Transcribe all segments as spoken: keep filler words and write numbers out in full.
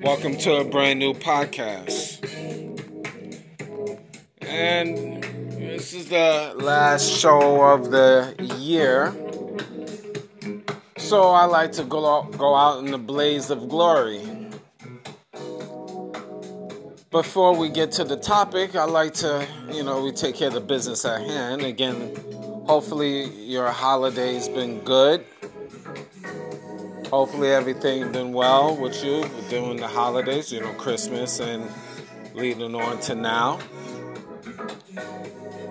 Welcome to a brand new podcast, and this is the last show of the year, so I like to go out, go out in the blaze of glory. Before we get to the topic, I like to, you know, we take care of the business at hand. Again, hopefully your holiday's been good. Hopefully everything been well with you during the holidays, you know, Christmas and leading on to now.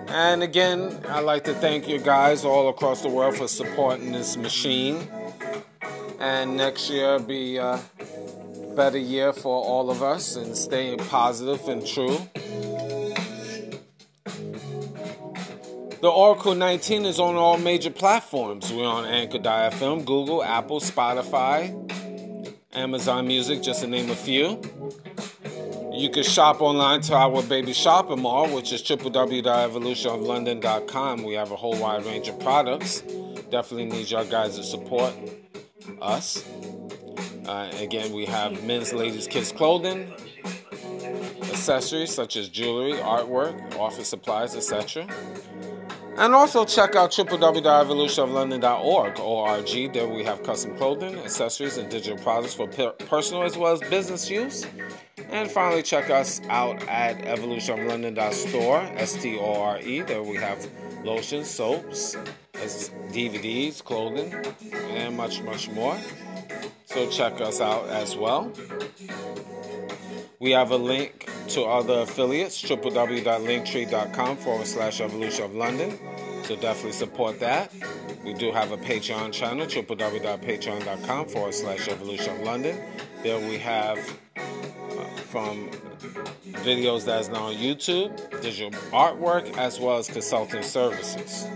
And again, I'd like to thank you guys all across the world for supporting this machine. And next year be a better year for all of us, and staying positive and true. The Oracle nineteen is on all major platforms. We're on Anchor dot F M, Google, Apple, Spotify, Amazon Music, just to name a few. You can shop online to our baby shopping mall, which is w w w dot evolution of london dot com. We have a whole wide range of products. Definitely need your guys to support us. Uh, again, we have men's, ladies, kids clothing, accessories such as jewelry, artwork, office supplies, et cetera. And also check out w w w dot evolution of london dot org. There we have custom clothing, accessories, and digital products for per- personal as well as business use. And finally, check us out at evolution of london dot store, S T O R E. There we have lotions, soaps, D V Ds, clothing, and much, much more. So check us out as well. We have a link to other affiliates, w w w dot linktree dot com forward slash evolution of London. So definitely support that. We do have a Patreon channel, w w w dot patreon dot com forward slash evolution of London. There we have uh, from videos that is now on YouTube, digital artwork, as well as consulting services.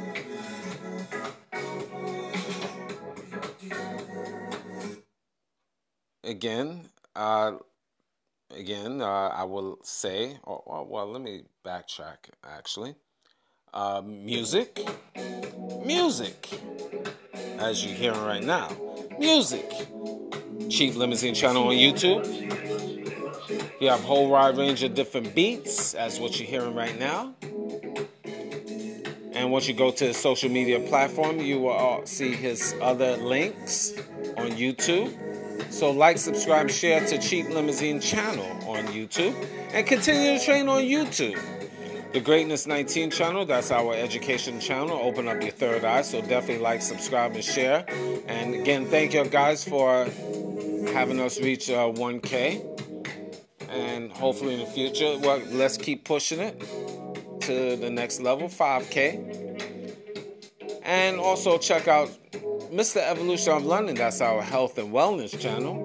Again, uh... Again, uh, I will say, oh, oh, well, let me backtrack, actually. Uh, music. Music. As you're hearing right now. Music. Cheap Limousine Channel on YouTube. You have a whole wide range of different beats, as what you're hearing right now. And once you go to his social media platform, you will see his other links on YouTube. So like, subscribe, share to Cheap Limousine Channel on YouTube, and continue to train on YouTube. The Greatness nineteen channel, that's our education channel. Open up your third eye. So definitely like, subscribe, and share. And again, thank you guys for having us reach uh, one K. And hopefully in the future, well, let's keep pushing it to the next level, five K. And also check out Mister Evolution of London, that's our health and wellness channel.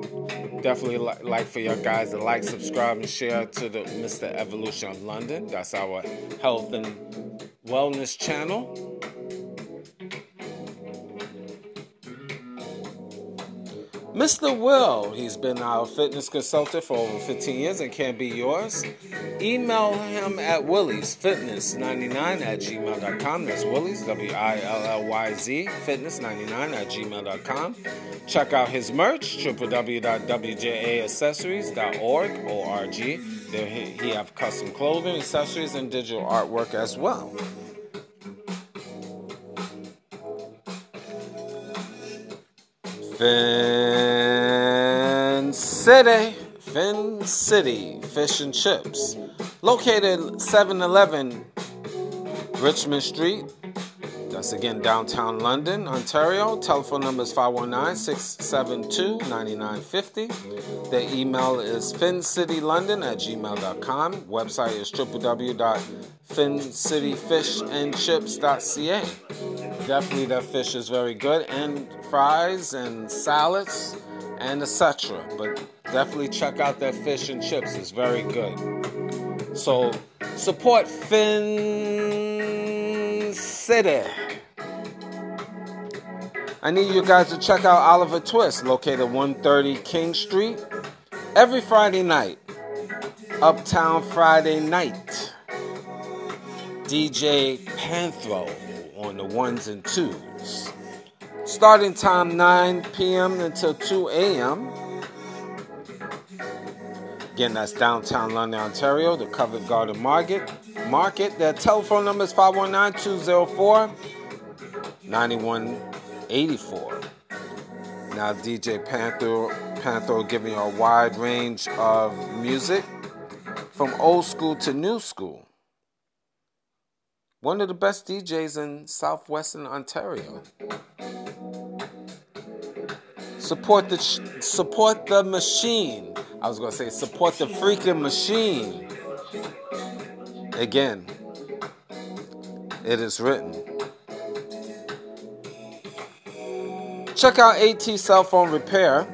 Definitely li- like for your guys to like, subscribe, and share to the Mister Evolution of London. That's our health and wellness channel. Mister Will, he's been our fitness consultant for over fifteen years and can be yours. Email him at willy's fitness ninety-nine at gmail dot com. That's Willy's, W I L L Y Z, fitness ninety-nine at gmail dot com. Check out his merch, w w w dot w j a accessories dot org. There he have custom clothing, accessories, and digital artwork as well. Fin City, Fin City Fish and Chips, located seven eleven Richmond Street, that's again downtown London, Ontario. Telephone number is five one nine, six seven two, nine nine five zero. Their email is fincitylondon at gmail dot com. Website is w w w dot fin city fish and chips dot c a. definitely their fish is very good, and fries and salads and et cetera. But definitely check out their fish and chips. It's very good. So support Fin City. I need you guys to check out Oliver Twist, located one thirty King Street, every Friday night. Uptown Friday night. D J Panthro on the ones and twos. Starting time nine p.m. until two a.m. Again, that's downtown London, Ontario, the Covent Garden Market. Market. Their telephone number is five one nine, two zero four, nine one eight four. Now D J Panthro, Panthro giving you a wide range of music from old school to new school. One of the best D Js in southwestern Ontario. Support the support the machine. I was gonna say support the freaking machine. Again, it is written. Check out AT Cell Phone Repair.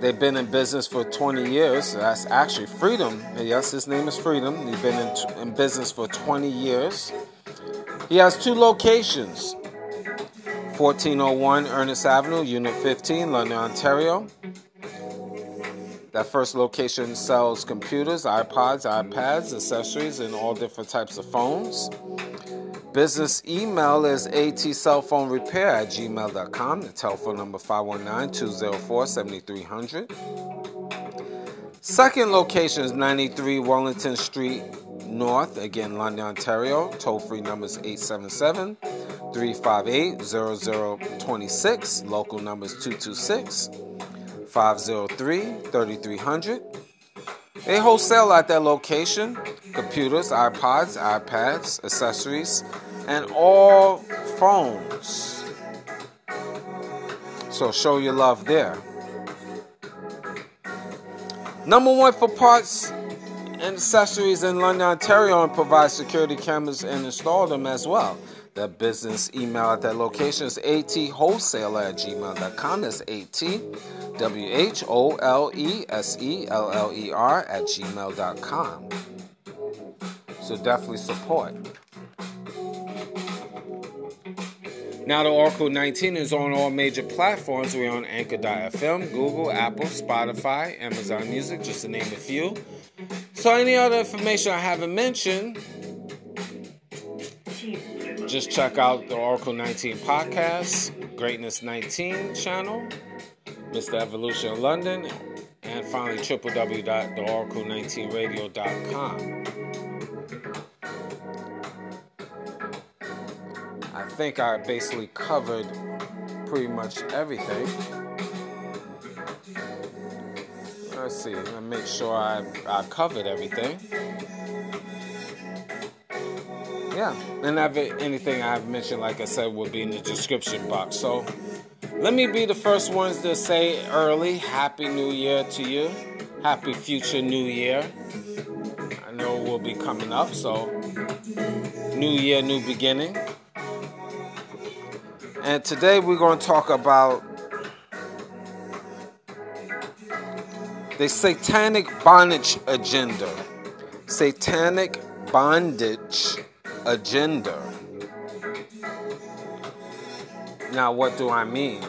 They've been in business for twenty years. So that's actually Freedom. Yes, his name is Freedom. He's been in, t- in business for twenty years. He has two locations. fourteen oh one Ernest Avenue, Unit fifteen, London, Ontario. That first location sells computers, iPods, iPads, accessories, and all different types of phones. Business email is atcellphonerepair at gmail dot com. The telephone number five one nine, two zero four, seven three zero zero. Second location is ninety-three Wellington Street North, again, London, Ontario. Toll-free number is eight seven seven, three five eight, zero zero two six. Local number is two two six, five zero three, three three zero zero. They wholesale at their location computers, iPods, iPads, accessories, and all phones. So show your love there. Number one for parts and accessories in London, Ontario, and provides security cameras and install them as well. Their business email at their location is athwholesaler at gmail dot com. That's A T W H O L E S E L L E R at gmail dot com. So definitely support. Now the Oracle nineteen is on all major platforms. We're on Anchor dot f m, Google, Apple, Spotify, Amazon Music, just to name a few. So any other information I haven't mentioned, just check out the Oracle nineteen podcast, Greatness nineteen channel, Mister Evolution of London, and finally w w w dot the oracle nineteen radio dot com. I think I basically covered pretty much everything. Let's see, let me make sure I, I covered everything. Yeah, and I've, anything I've mentioned, like I said, will be in the description box. So let me be the first ones to say early Happy New Year to you. Happy future New Year. I know we'll be coming up, so New Year, new beginning. And today we're going to talk about the Satanic Bondage Agenda. Satanic Bondage Agenda. Now, what do I mean?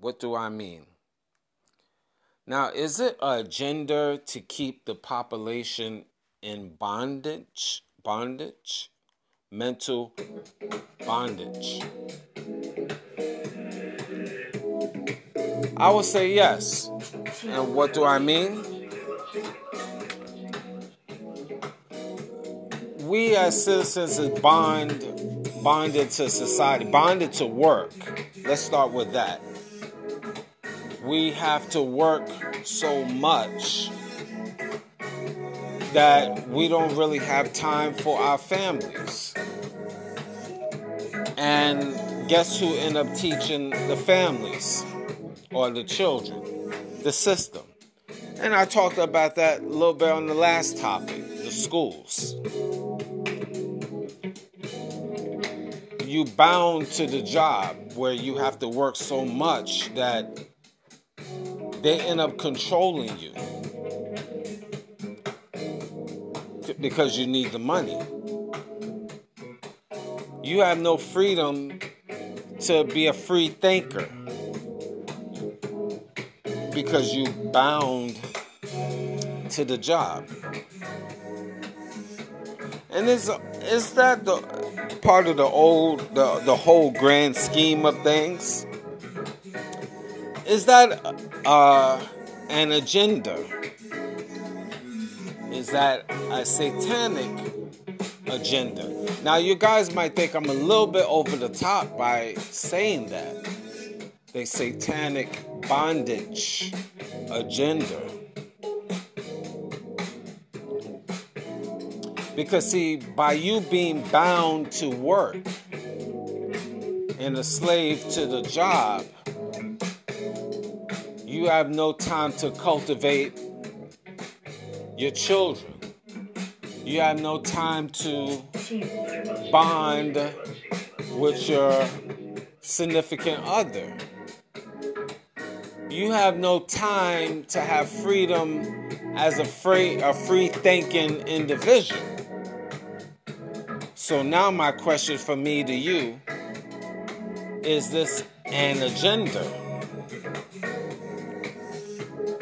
What do I mean? Now, is it an agenda to keep the population in bondage? Bondage? Mental bondage? I would say yes. And what do I mean? We as citizens are bond, bonded to society, bonded to work. Let's start with that. We have to work so much that we don't really have time for our families. And guess who end up teaching the families or the children? The system. And I talked about that a little bit on the last topic, the schools. you bound to the job where you have to work so much that they end up controlling you because you need the money. You have no freedom to be a free thinker because you bound to the job. And is is that the part of the old the, the whole grand scheme of things? Is that uh, an agenda? Is that a satanic agenda? Now, you guys might think I'm a little bit over the top by saying that. The Satanic Bondage Agenda. Because, see, by you being bound to work and a slave to the job, you have no time to cultivate your children. You have no time to bond with your significant other. You have no time to have freedom as a free, a free-thinking individual. So now my question for me to you, is this an agenda?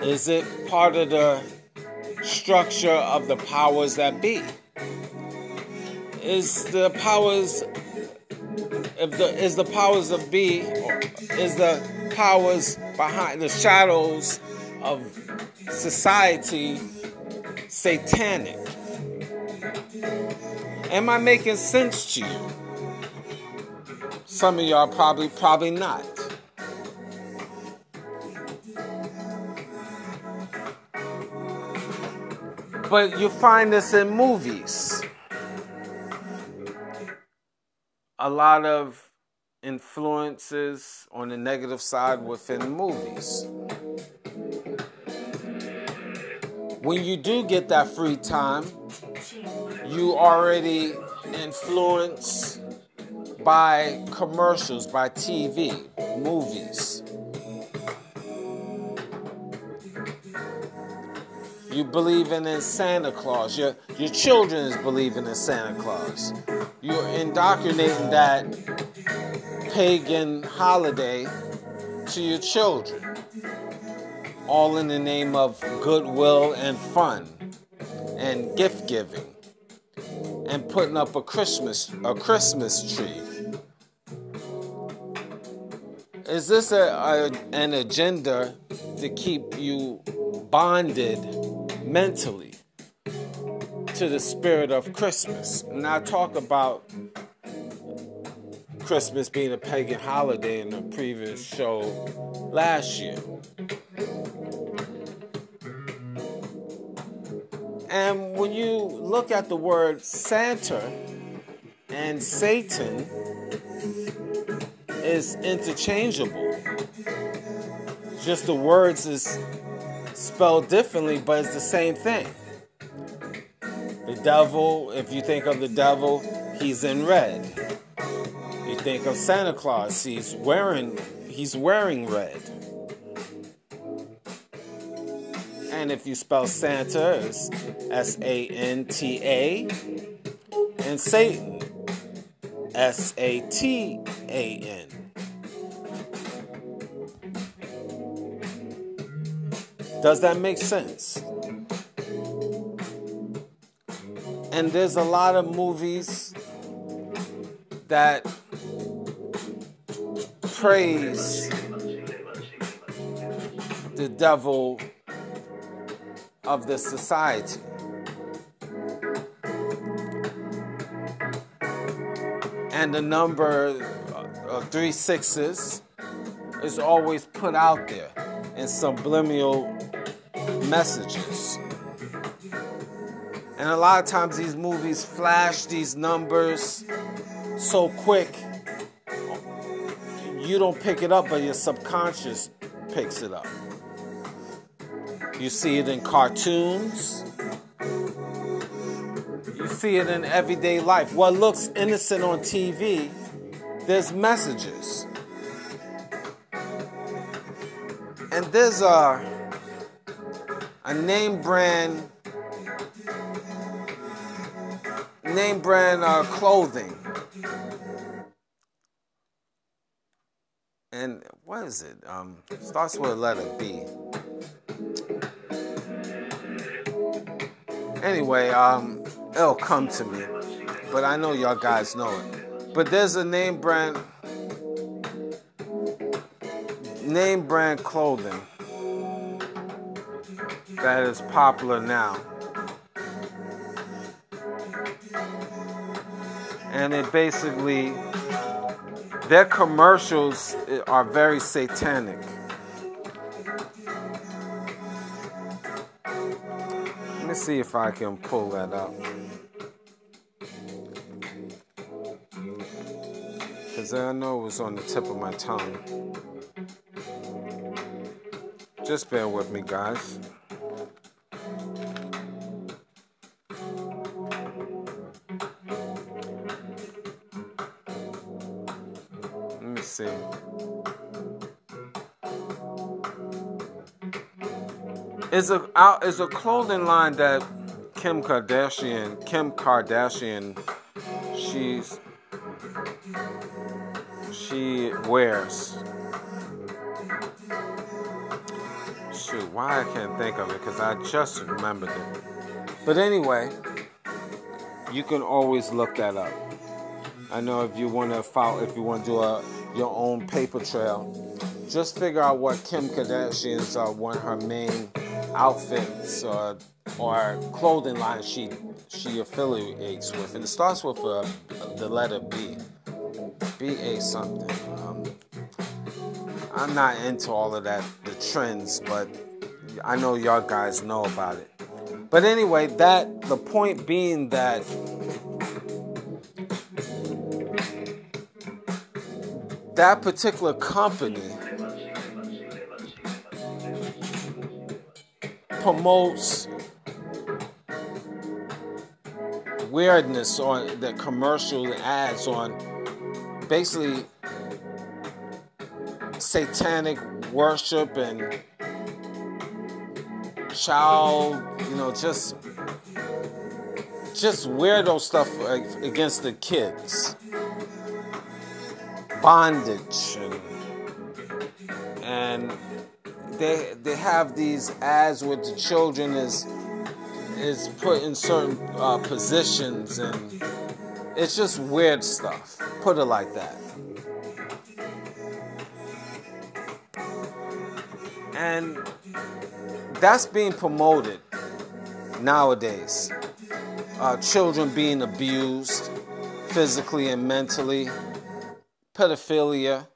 Is it part of the structure of the powers that be? Is the powers if the is the powers of be or is the powers behind the shadows of society satanic? Am I making sense to you? Some of y'all probably probably not. But you find this in movies. A lot of influences on the negative side within movies. When you do get that free time, you already influenced by commercials, by T V, movies. You believing in Santa Claus. Your your children is believing in Santa Claus. You're indoctrinating that pagan holiday to your children. All in the name of goodwill and fun and gift giving and putting up a Christmas a Christmas tree. Is this a, a an agenda to keep you bonded mentally to the spirit of Christmas? And I talk about Christmas being a pagan holiday in the previous show last year. And when you look at the word Santa and Satan is interchangeable. Just the words is spelled differently, but it's the same thing. The devil, if you think of the devil, he's in red. You think of Santa Claus, he's wearing he's wearing red. And if you spell Santa, it's S A N T A, and Satan, S A T A N. Does that make sense? And there's a lot of movies that praise the devil of the society. And the number of three sixes is always put out there in subliminal messages. And a lot of times these movies flash these numbers so quick you don't pick it up, but your subconscious picks it up. You see it in cartoons. You see it in everyday life. What looks innocent on T V there's messages. And there's a, a name brand name brand uh, clothing. And what is it? Um, starts with a letter B. Anyway, um, it'll come to me. But I know y'all guys know it. But there's a name brand, name brand clothing that is popular now. And it basically, their commercials are very satanic. Let me see if I can pull that up. Because I know it was on the tip of my tongue. Just bear with me, guys. See. It's a it's a clothing line that Kim Kardashian Kim Kardashian she's she wears. Shoot, why I can't think of it because I just remembered it. But anyway, you can always look that up. I know if you want to follow, if you want to do a your own paper trail, just figure out what Kim Kardashian's uh, one her main outfits uh, or clothing line she she affiliates with, and it starts with uh, the letter B, B A something. Um, I'm not into all of that, the trends, but I know y'all guys know about it. But anyway, that the point being that. That particular company promotes weirdness on the commercial ads on basically satanic worship and child, you know, just just weirdo stuff against the kids. Bondage and, and they they have these ads where the children is is put in certain uh, positions and it's just weird stuff. Put it like that. And that's being promoted nowadays. Uh, children being abused physically and mentally. Pedophilia.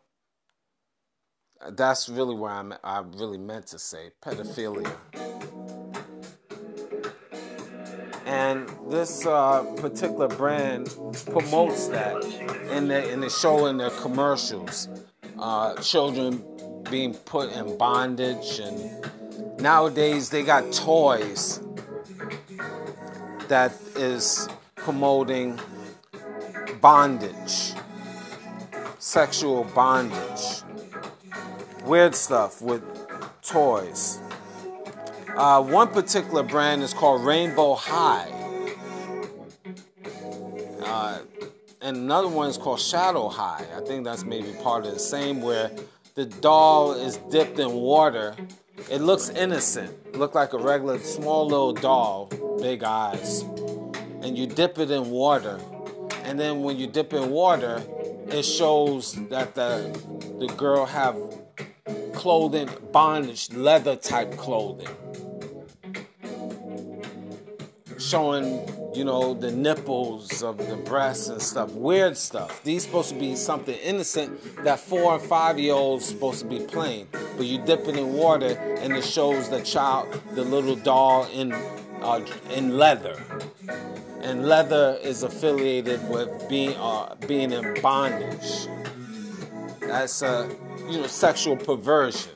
That's really where I'm, I really meant to say pedophilia. And this uh, particular brand promotes that, and they and they show in their commercials, uh, children being put in bondage, and nowadays they got toys that is promoting bondage. Sexual bondage, weird stuff with toys. Uh, one particular brand is called Rainbow High, uh, and another one is called Shadow High. I think that's maybe part of the same, where the doll is dipped in water. It looks innocent, look like a regular small little doll, big eyes, and you dip it in water, and then when you dip in water, it shows that the the girl have clothing, bondage, leather type clothing, showing, you know, the nipples of the breasts and stuff, weird stuff. These supposed to be something innocent that four and five year olds supposed to be playing, but you dip it in water and it shows the child, the little doll in uh, in leather. And leather is affiliated with being uh, being in bondage. That's a, you know, sexual perversion.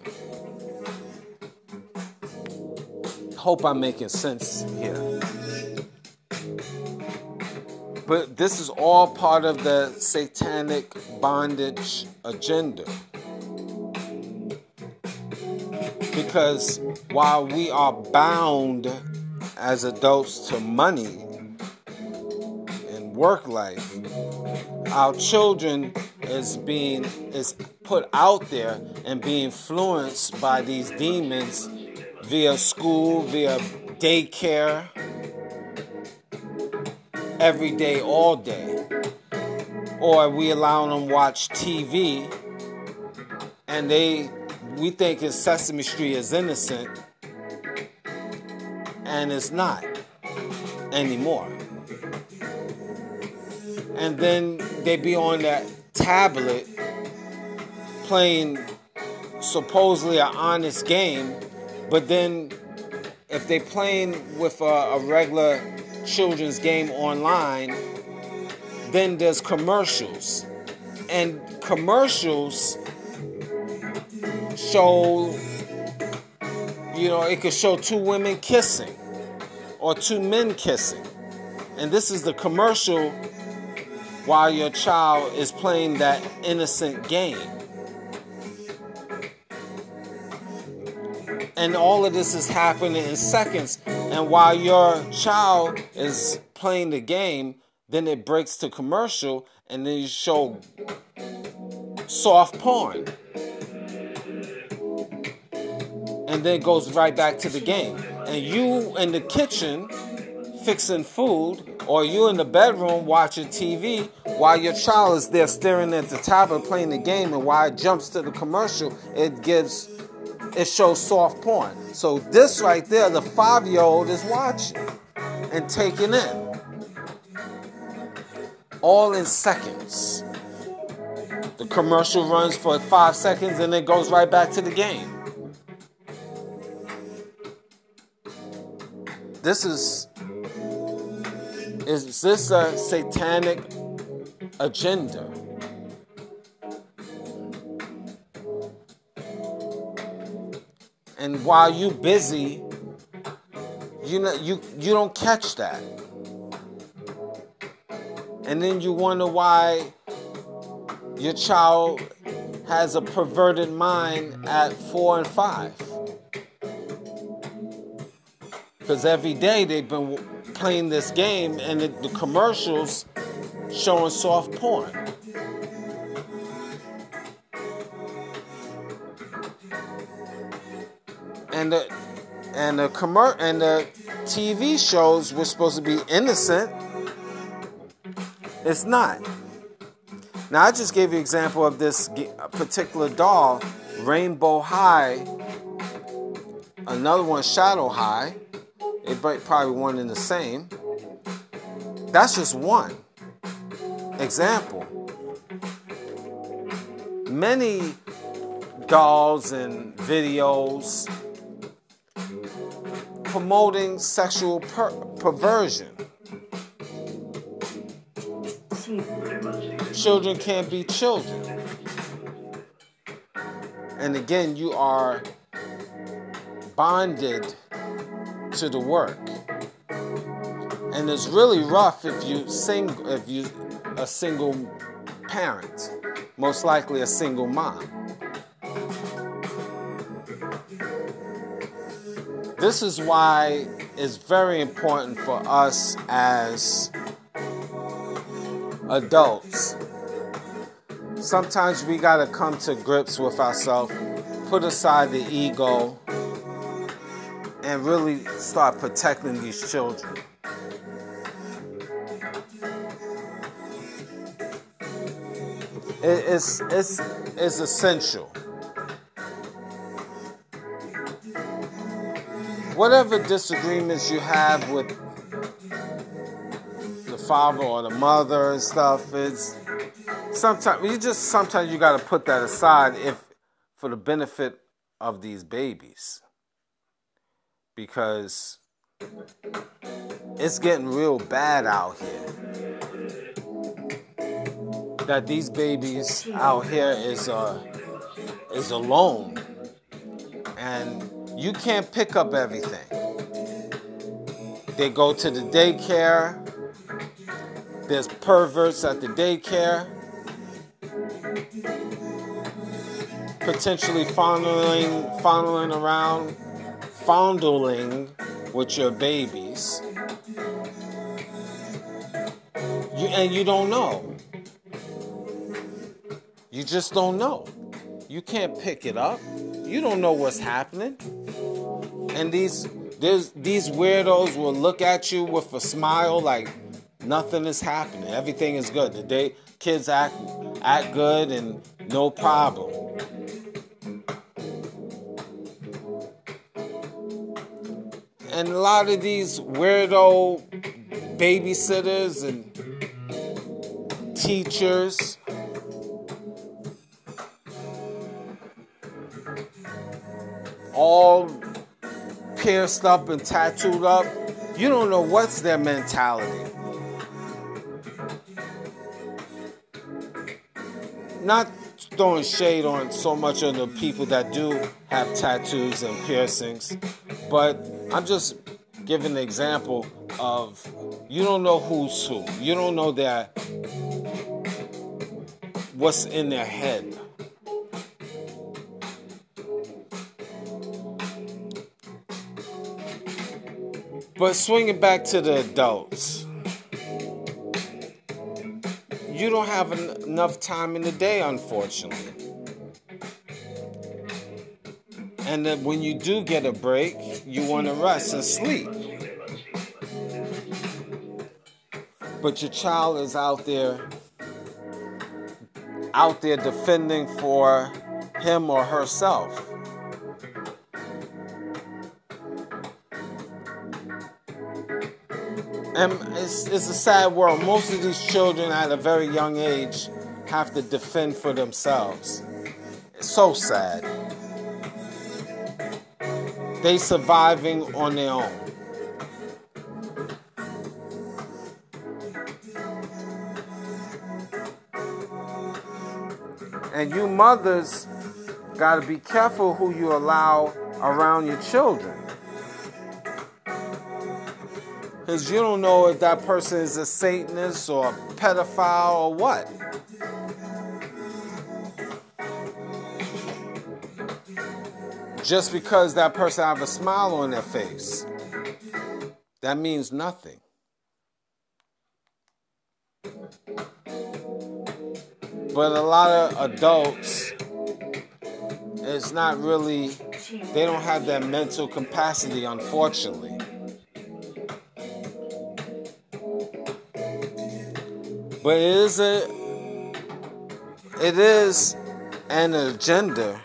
Hope I'm making sense here. But this is all part of the Satanic Bondage Agenda. Because while we are bound as adults to money and work life, our children is being is put out there and being influenced by these demons via school, via daycare, every day, all day. Or we allowing them to watch T V and they we think it's Sesame Street is innocent, and it's not anymore. And then they be on that tablet playing supposedly an honest game, but then if they playing with a, a regular children's game online, then there's commercials. And commercials show, you know, it could show two women kissing or two men kissing. And this is the commercial while your child is playing that innocent game. And all of this is happening in seconds. And while your child is playing the game, then it breaks to commercial and then you show soft porn. And then goes right back to the game. And you in the kitchen fixing food, or you in the bedroom watching T V while your child is there staring at the tablet playing the game, and while it jumps to the commercial, it gives, it shows soft porn. So this right there, the five-year-old is watching and taking in. All in seconds. The commercial runs for five seconds and it goes right back to the game. This is, is this a satanic agenda? And while you busy, you know, you, you don't catch that. And then you wonder why your child has a perverted mind at four and five. Because every day they've been playing this game and the, the commercials showing soft porn. And the and the commer- and the T V shows were supposed to be innocent. It's not. Now I just gave you an example of this particular doll, Rainbow High. Another one, Shadow High. It probably one and the same. That's just one example. Many dolls and videos promoting sexual per- perversion. Children can't be children. And again, you are bonded to the work, and it's really rough if you sing if you a single parent, most likely a single mom. This is why it's very important for us as adults. Sometimes we gotta come to grips with ourselves, put aside the ego, and really start protecting these children. It, it's, it's, it's essential. Whatever disagreements you have with the father or the mother and stuff, it's sometimes you just sometimes you got to put that aside if for the benefit of these babies. Because it's getting real bad out here. That these babies out here is uh, is alone. And you can't pick up everything. They go to the daycare. There's perverts at the daycare, potentially fondling, fondling around, fondling with your babies. You, and you don't know. You just don't know. You can't pick it up. You don't know what's happening. And these there's, these weirdos will look at you with a smile like nothing is happening. Everything is good. The day kids act act good and no problem. And a lot of these weirdo babysitters and teachers, all pierced up and tattooed up. You don't know what's their mentality. Not throwing shade on so much of the people that do have tattoos and piercings, but I'm just giving an example of you don't know who's who. You don't know their what's in their head. But swinging back to the adults, you don't have en- enough time in the day, unfortunately. And then when you do get a break, you want to rest and sleep. But your child is out there out there defending for him or herself. And it's, it's a sad world. Most of these children at a very young age have to defend for themselves. It's so sad. They surviving on their own. And you mothers got to be careful who you allow around your children. Because you don't know if that person is a Satanist or a pedophile or what. Just because that person have a smile on their face, that means nothing. But a lot of adults, it's not really, they don't have that mental capacity, unfortunately. But it is a, it is an agenda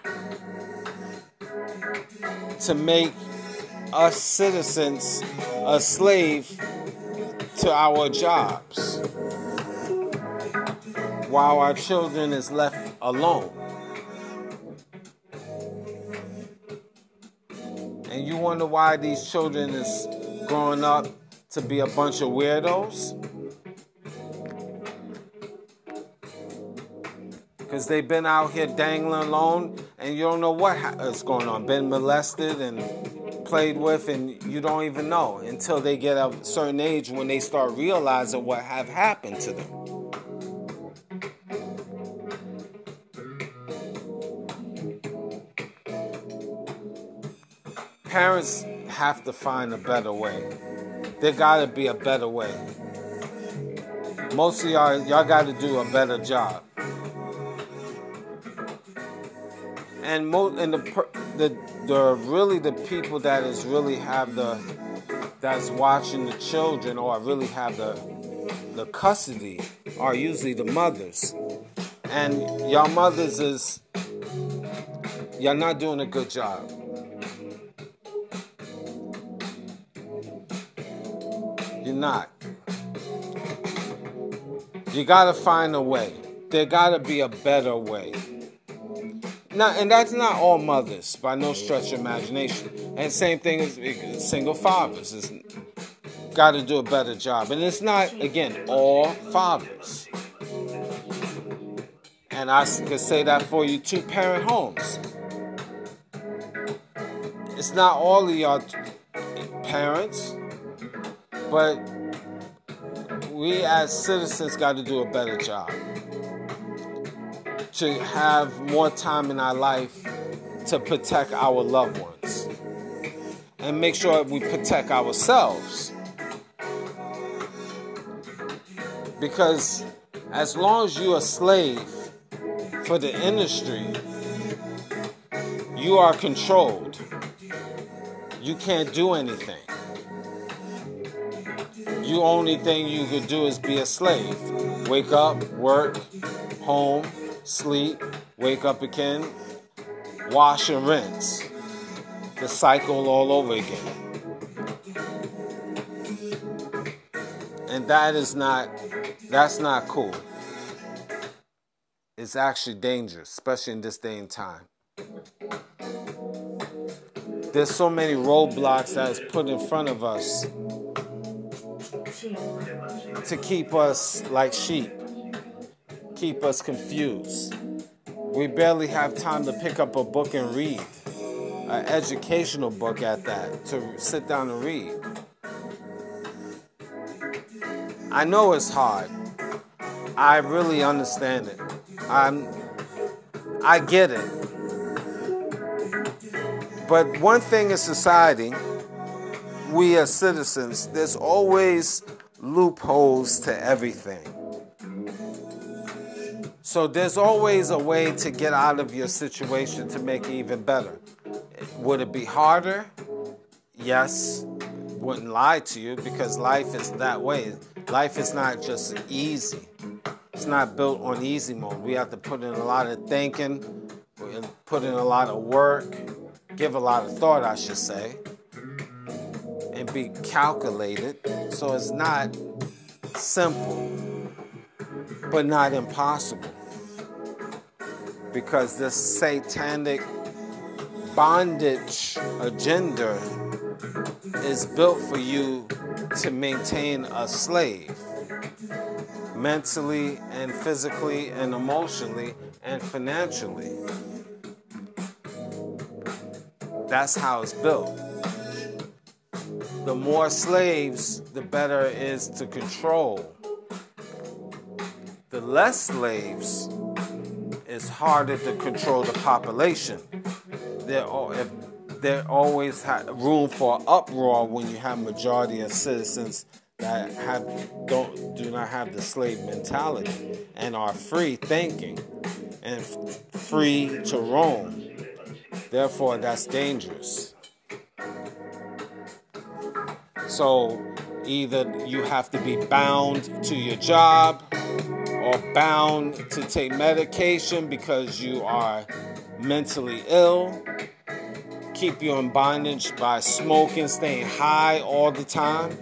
to make us citizens a slave to our jobs, while our children is left alone. And you wonder why these children is growing up to be a bunch of weirdos? Because they've been out here dangling alone and you don't know what is going on. Been molested and played with and you don't even know until they get a certain age when they start realizing what have happened to them. Parents have to find a better way. There gotta be a better way. Most of y'all, y'all gotta do a better job. And most, and the, the the really the people that is really have the that's watching the children or really have the the custody are usually the mothers. And y'all mothers is y'all not doing a good job. You're not. You gotta find a way. There gotta be a better way. Now, and that's not all mothers, by no stretch of imagination. And same thing as single fathers. It's got to do a better job. And it's not, again, all fathers. And I can say that for you, two-parent homes. It's not all of y'all parents, but we as citizens got to do a better job to have more time in our life to protect our loved ones and make sure we protect ourselves. Because as long as you're a slave for the industry, you are controlled. You can't do anything. The only thing you could do is be a slave. Wake up, work, home, sleep, wake up again, wash and rinse. The cycle all over again. And that is not, that's not cool. It's actually dangerous, especially in this day and time. There's so many roadblocks that is put in front of us to keep us like sheep, keep us confused. We barely have time to pick up a book and read, an educational book at that, to sit down and read. I know it's hard. I really understand it. I'm, I get it. But one thing in society, we as citizens, there's always loopholes to everything. So there's always a way to get out of your situation to make it even better. Would it be harder? Yes. Wouldn't lie to you, because life is that way. Life is not just easy. It's not built on easy mode. We have to put in a lot of thinking, put in a lot of work, give a lot of thought, I should say, and be calculated. So it's not simple, but not impossible. Because this satanic bondage agenda is built for you to maintain a slave, mentally and physically and emotionally and financially. That's how it's built. The more slaves, the better it is to control. The less slaves, it's harder to control the population. There, there always ha- room for uproar when you have majority of citizens that have don't do not have the slave mentality and are free thinking and f- free to roam. Therefore, that's dangerous. So either you have to be bound to your job or bound to take medication because you are mentally ill. Keep you in bondage by smoking, staying high all the time.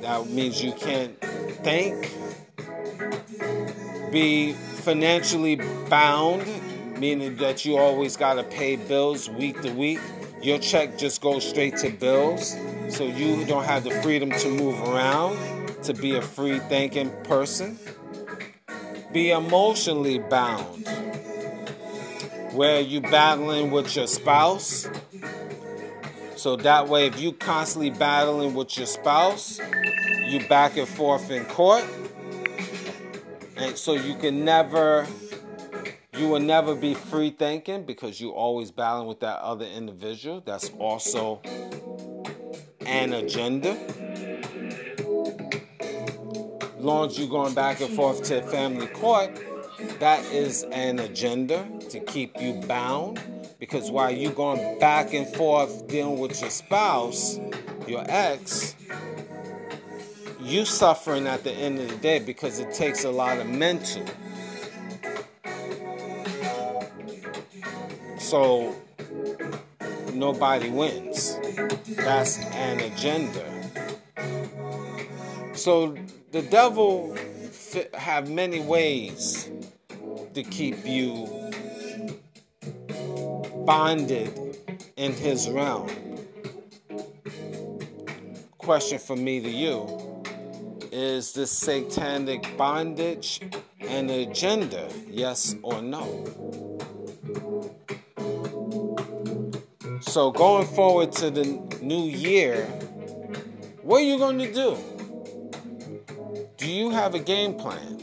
That means you can't think. Be financially bound, meaning that you always got to pay bills week to week. Your check just goes straight to bills. So you don't have the freedom to move around, to be a free thinking person. Be emotionally bound, where you battling with your spouse. So that way, if you constantly battling with your spouse, you back and forth in court. And so you can never, you will never be free thinking because you always battling with that other individual. That's also an agenda. As long as you're going back and forth to family court, that is an agenda to keep you bound. Because while you're going back and forth dealing with your spouse, your ex, you're suffering at the end of the day because it takes a lot of mental. So nobody wins. That's an agenda. So the devil f- have many ways to keep you bonded in his realm. Question for me to you, is this satanic bondage an agenda, yes or no? So going forward to the new year, what are you going to do? Do you have a game plan?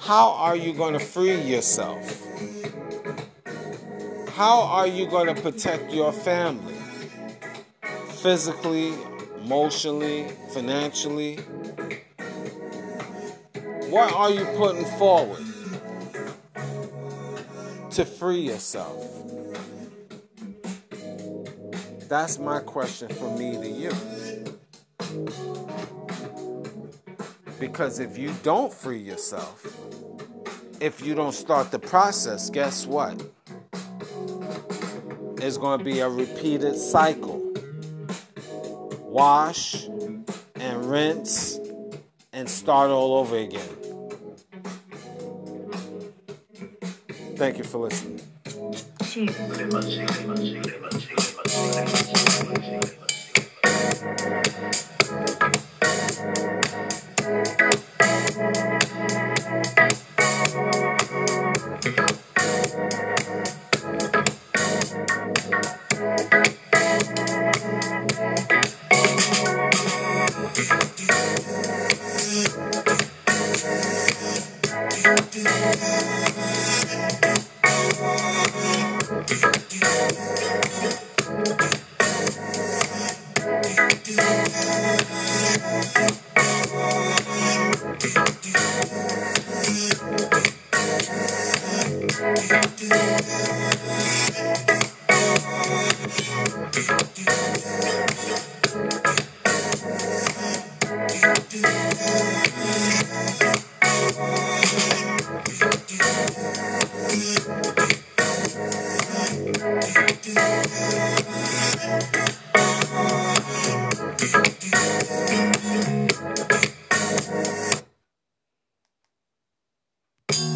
How are you going to free yourself? How are you going to protect your family? Physically, emotionally, financially? What are you putting forward to free yourself? That's my question for me to you. Because if you don't free yourself, if you don't start the process, guess what? It's going to be a repeated cycle. Wash and rinse and start all over again. Thank you for listening. We'll be right back.